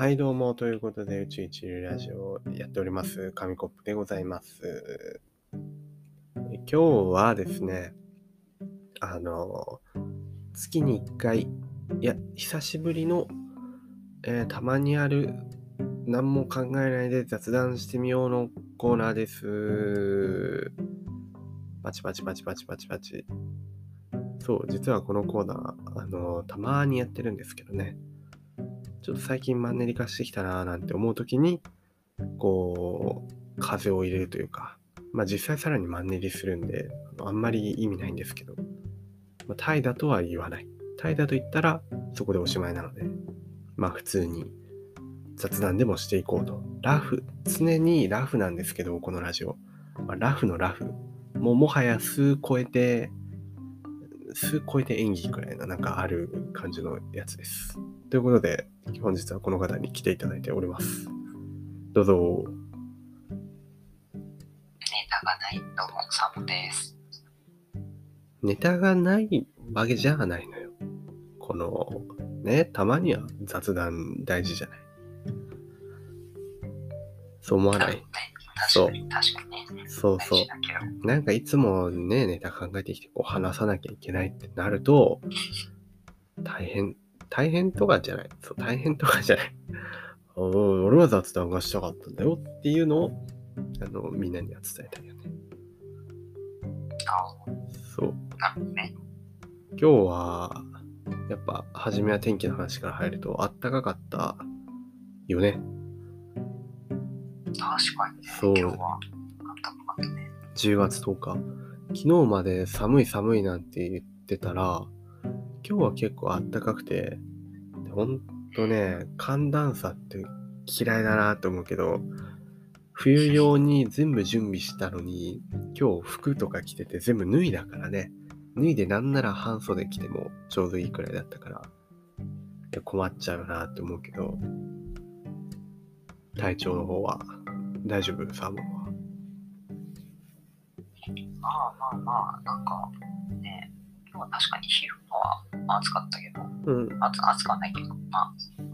はいどうもということで宇宙一流ラジオをやっております神コップでございます。今日はですね月に1回いや久しぶりの、たまにある何も考えないで雑談してみようのコーナーです。パチパチパチパチパチパチ。そう実はこのコーナーたまにやってるんですけどね、ちょっと最近マンネリ化してきたなーなんて思うときにこう風を入れるというか、まあ実際さらにマンネリするんであんまり意味ないんですけど、まあ、タイだとは言わない。タイだと言ったらそこでおしまいなので、まあ普通に雑談でもしていこうと。ラフ、常にラフなんですけどこのラジオ、まあ、ラフのラフ、もはや数超えて演技くらいのなんかある感じのやつです。ということで本日はこの方に来ていただいております。どうぞ。ネタがないどうもサムです。ネタがないわけじゃないのよ。このねたまには雑談大事じゃない。そう思わない。ね、確かにね。そうそう。なんかいつもねネタ考えてきてこう話さなきゃいけないってなると大変とかじゃない俺は雑談がしたかったんだよっていうのをみんなには伝えたいよね。そう今日はやっぱ初めは天気の話から入るとあったかかったよね。確かにね。そう今日は10月10日昨日まで寒いなんて言ってたら今日は結構あったかくて、ほんとね寒暖差って嫌いだなと思うけど冬用に全部準備したのに今日服とか着てて全部脱いだからね、脱いでなんなら半袖着てもちょうどいいくらいだったから困っちゃうなと思うけど、体調の方は大丈夫？寒いはまあなんかね今日は確かに昼間は暑かったけど、暑くはないけどまあでも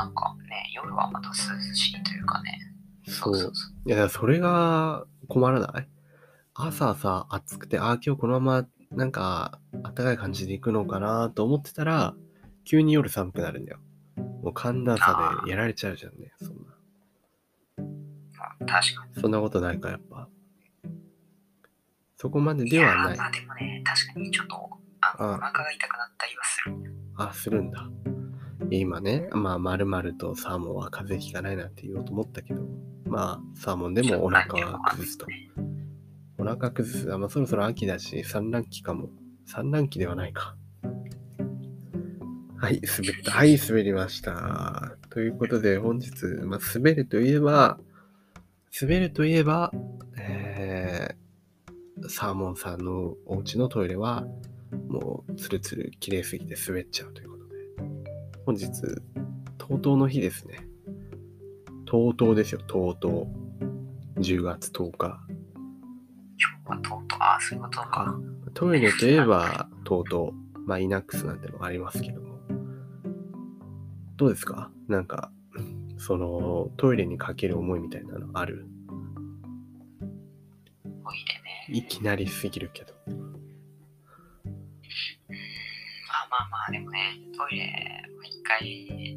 なんかね夜はまた涼しいというかね。そういやそれが困らない。朝さ暑くて今日このままなんか暖かい感じで行くのかなと思ってたら急に夜寒くなるんだよ。もう寒暖差でやられちゃうじゃんね。そんな確かにそんなことないかやっぱそこまでではない。いやでもね確かにちょっとお腹が痛くなったりはする。するんだ。今ねまあ丸々とサーモンは風邪ひかないなんて言おうと思ったけど、まあサーモンでもお腹は崩すと。お腹崩すそろそろ秋だし産卵期かも。産卵期ではないか。はい滑った。はい滑りました。ということで本日、滑るといえばサーモンさんのお家のトイレはもうツルツル綺麗すぎて滑っちゃうということで、本日TOTOの日ですね。TOTOですよ。TOTO10月10日今日はTOTOそういうことか。トイレといえばTOTOまあイナックスなんてもありますけども、どうですかなんかそのトイレにかける思いみたいなのある？いきなりすぎるけど。まあでもね、トイレを一回詰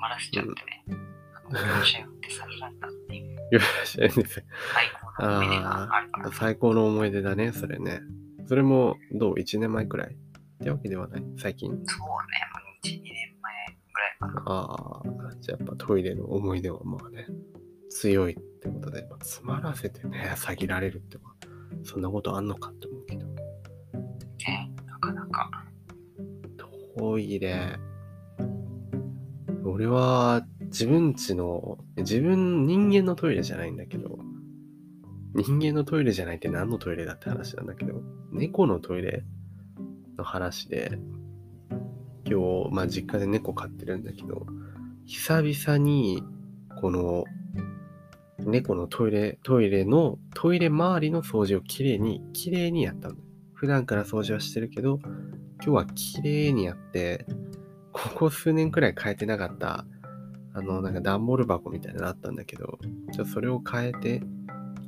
まらせちゃってね、業者呼んでされたっていう。業者呼んでされた。最高の思い出があるから。最高の思い出だね、それね。それもどう ？1 年前くらいってわけではない。最近。そうね、1、2年前くらいかな。じゃあやっぱトイレの思い出はまあね、強いってことで、詰まらせてね、詐欺られるってこと。そんなことあんのかって思うけどなかなかトイレ。俺は人間のトイレじゃないんだけど、人間のトイレじゃないって何のトイレだって話なんだけど、猫のトイレの話で、今日まあ実家で猫飼ってるんだけど、久々にこの猫のトイレ周りの掃除をきれいにやったの。普段から掃除はしてるけど今日はきれいにやって、ここ数年くらい変えてなかった、なんか段ボール箱みたいなのあったんだけど、ちょっとそれを変えて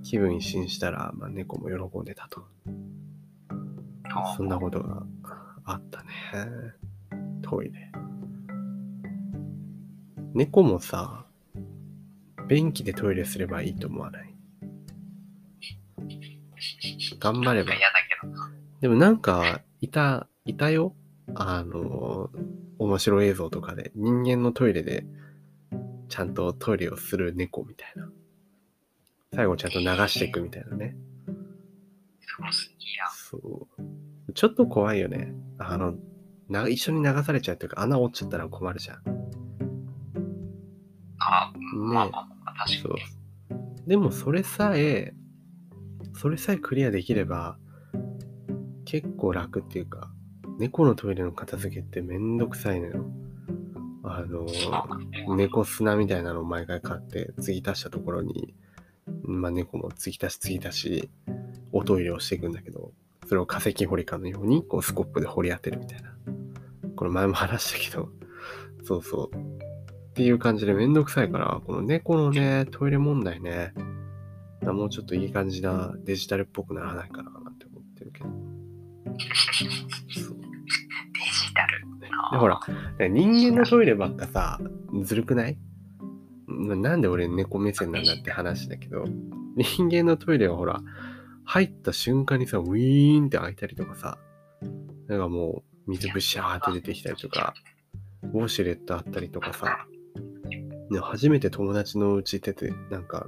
気分一新したら、まあ、猫も喜んでたと。そんなことがあったね。トイレ。猫もさ、便器でトイレすればいいと思わない？頑張れば。でもなんか、いたよ。面白い映像とかで、人間のトイレで、ちゃんとトイレをする猫みたいな。最後ちゃんと流していくみたいなね。そう。ちょっと怖いよね。一緒に流されちゃうというか、穴落ちちゃったら困るじゃん。まあまあ、確かに。そう。でもそれさえクリアできれば結構楽っていうか、猫のトイレの片付けってめんどくさいのよ。猫砂みたいなのを毎回買って継ぎ足したところに、まあ、猫も継ぎ足しおトイレをしていくんだけど、それを化石掘りかのようにこうスコップで掘り当てるみたいな。これ前も話したけど、そうそうっていう感じでめんどくさいから、この猫のねトイレ問題ね、もうちょっといい感じなデジタルっぽくならないかななんて思ってるけど。そう、デジタルでほら、人間のトイレばっかさ、ずるくない？なんで俺猫目線なんだって話だけど、人間のトイレはほら、入った瞬間にさ、ウィーンって開いたりとかさ、なんかもう水ぶしゃーって出てきたりとか、ウォシュレットあったりとかさ、初めて友達のうち出て、なんか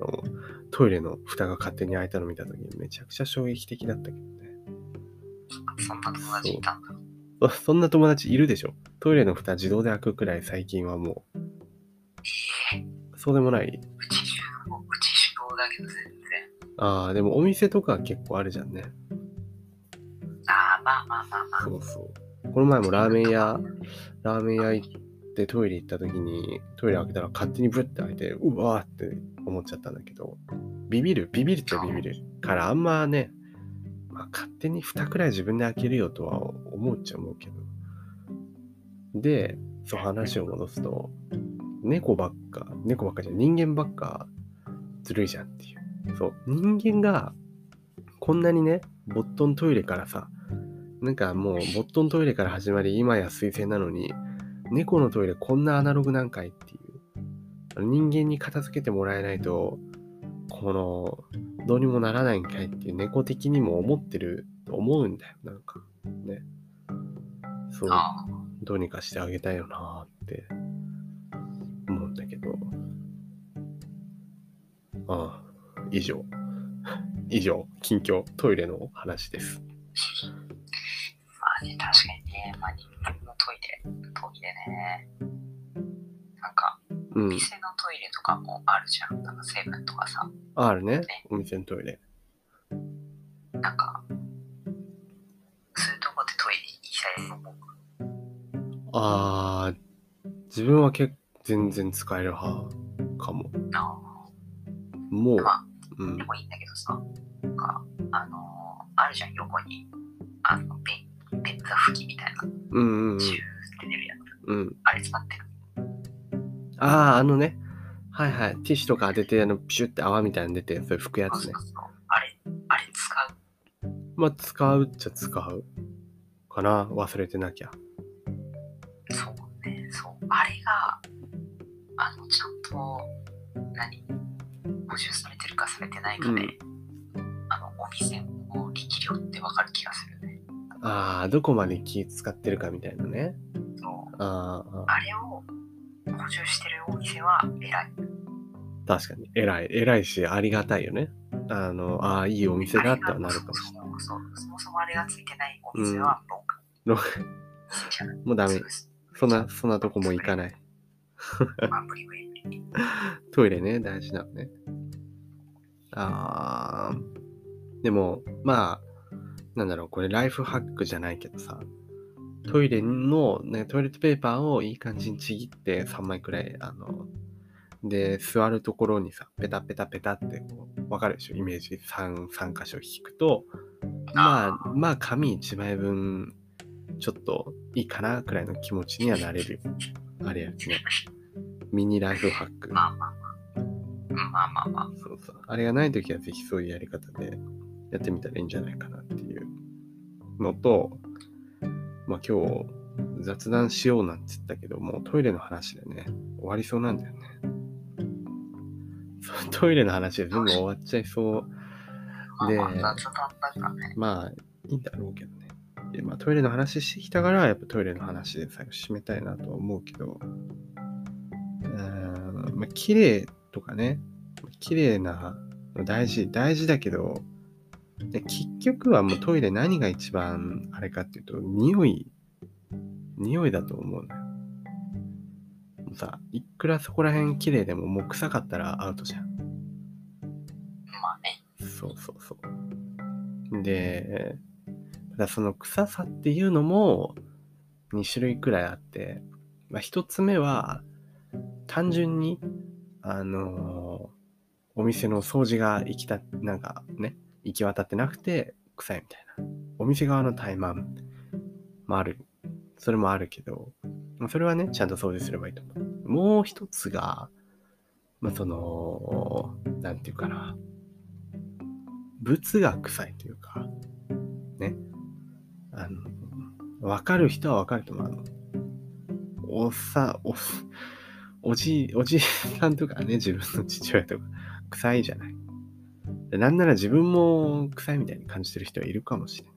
トイレの蓋が勝手に開いたの見たときにめちゃくちゃ衝撃的だったけどね。そんな友達いたんだ。そんな友達いるでしょ。トイレの蓋自動で開くくらい最近はもう。そうでもない？うち手動だけど全然。ああ、でもお店とか結構あるじゃんね。ああ、まあまあまあまあ。そうそう。この前もラーメン屋行って、でトイレ行った時にトイレ開けたら勝手にブッて開いて、うわーって思っちゃったんだけど、ビビるからあんまね、まあ、勝手に蓋くらい自分で開けるよとは思っちゃ思うけど。でそう、話を戻すと、猫ばっかじゃ人間ばっかずるいじゃんっていう。そう、人間がこんなにね、ボットントイレから始まり、今や水洗なのに、猫のトイレこんなアナログなんかいっていう、人間に片付けてもらえないとどうにもならないんかいっていう、猫的にも思ってると思うんだよ。なんかね、そう、どうにかしてあげたいよなって思うんだけど。ああ、以上近況トイレの話です。まあね、確かにね、まあ人間のトイレね、なんかお店のトイレとかもあるじゃん、なんかセブンとかさある ね、お店のトイレ、なんかそういうとこでトイレ行きたいと思う。ああ、自分は全然使える派かも。もう、まあ、でもいいんだけどさ、なんかあるじゃん、横に便座拭きみたいな、シューって出るやつ、あれ使ってる。ああ、ね、はいはい、ティッシュとか当ててピシュって泡みたいなの出て、それ拭くやつね。そうあれ使う？まあ使うっちゃ使うかな、忘れてなきゃ。そうね、そうあれがちゃんと補充されてるかされてないかで、お店の力量って分かる気がするね。ああ、どこまで気使ってるかみたいなね。そう。あれを補充してるお店は偉い。確かに偉いし、ありがたいよね。いいお店だったらなるかもしれない。そもそもあれがついてないお店はロック。もうダメ。そんなとこも行かない。トイレね、大事なのね。でもまあ。なんだろう、これライフハックじゃないけどさ、トイレの、ね、トイレットペーパーをいい感じにちぎって3枚くらい、で座るところにさ、ペタペタペタってこう分かるでしょ、イメージ3箇所引くと、まあ紙1枚分ちょっといいかなくらいの気持ちにはなれるあれやね。ミニライフハック。まあ。そうそう。あれがないときはぜひそういうやり方でやってみたらいいんじゃないかなっていうのと、まあ今日雑談しようなんて言ったけど、もうトイレの話でね、終わりそうなんだよね。そう、トイレの話で全部終わっちゃいそうで、まあいいんだろうけどね。で、まあトイレの話してきたから、やっぱトイレの話で最後締めたいなとは思うけど、まあ綺麗とかね、綺麗なの大事だけど、で結局はもうトイレ何が一番あれかっていうと、匂いだと思うのよ。もうさ、いくらそこら辺綺麗でももう臭かったらアウトじゃん。まあね。そう。で、だその臭さっていうのも2種類くらいあって、まあ、1つ目は単純にお店の掃除がなんかね、行き渡ってなくて臭いみたいな。お店側の怠慢もある。それもあるけど、それはね、ちゃんと掃除すればいいと思う。もう一つが、まあ、その、なんていうかな、物が臭いというか、ね、分かる人は分かると思う。おじさんとかね、自分の父親とか、臭いじゃない。なんなら自分も臭いみたいに感じてる人はいるかもしれない。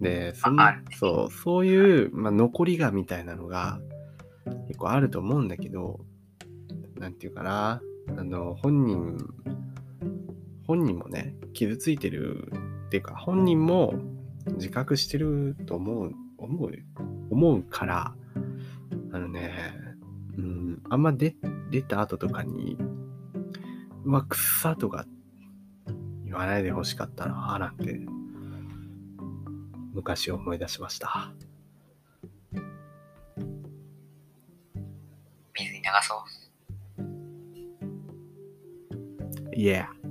で、そういう、まあ、残りがみたいなのが結構あると思うんだけど、なんていうかな、本人もね、傷ついてるっていうか、本人も自覚してると思うから、あんま出た後とかに、うわ、くっさとか言わないでほしかったな、なんて。昔を思い出しました。水に流そう。Yeah.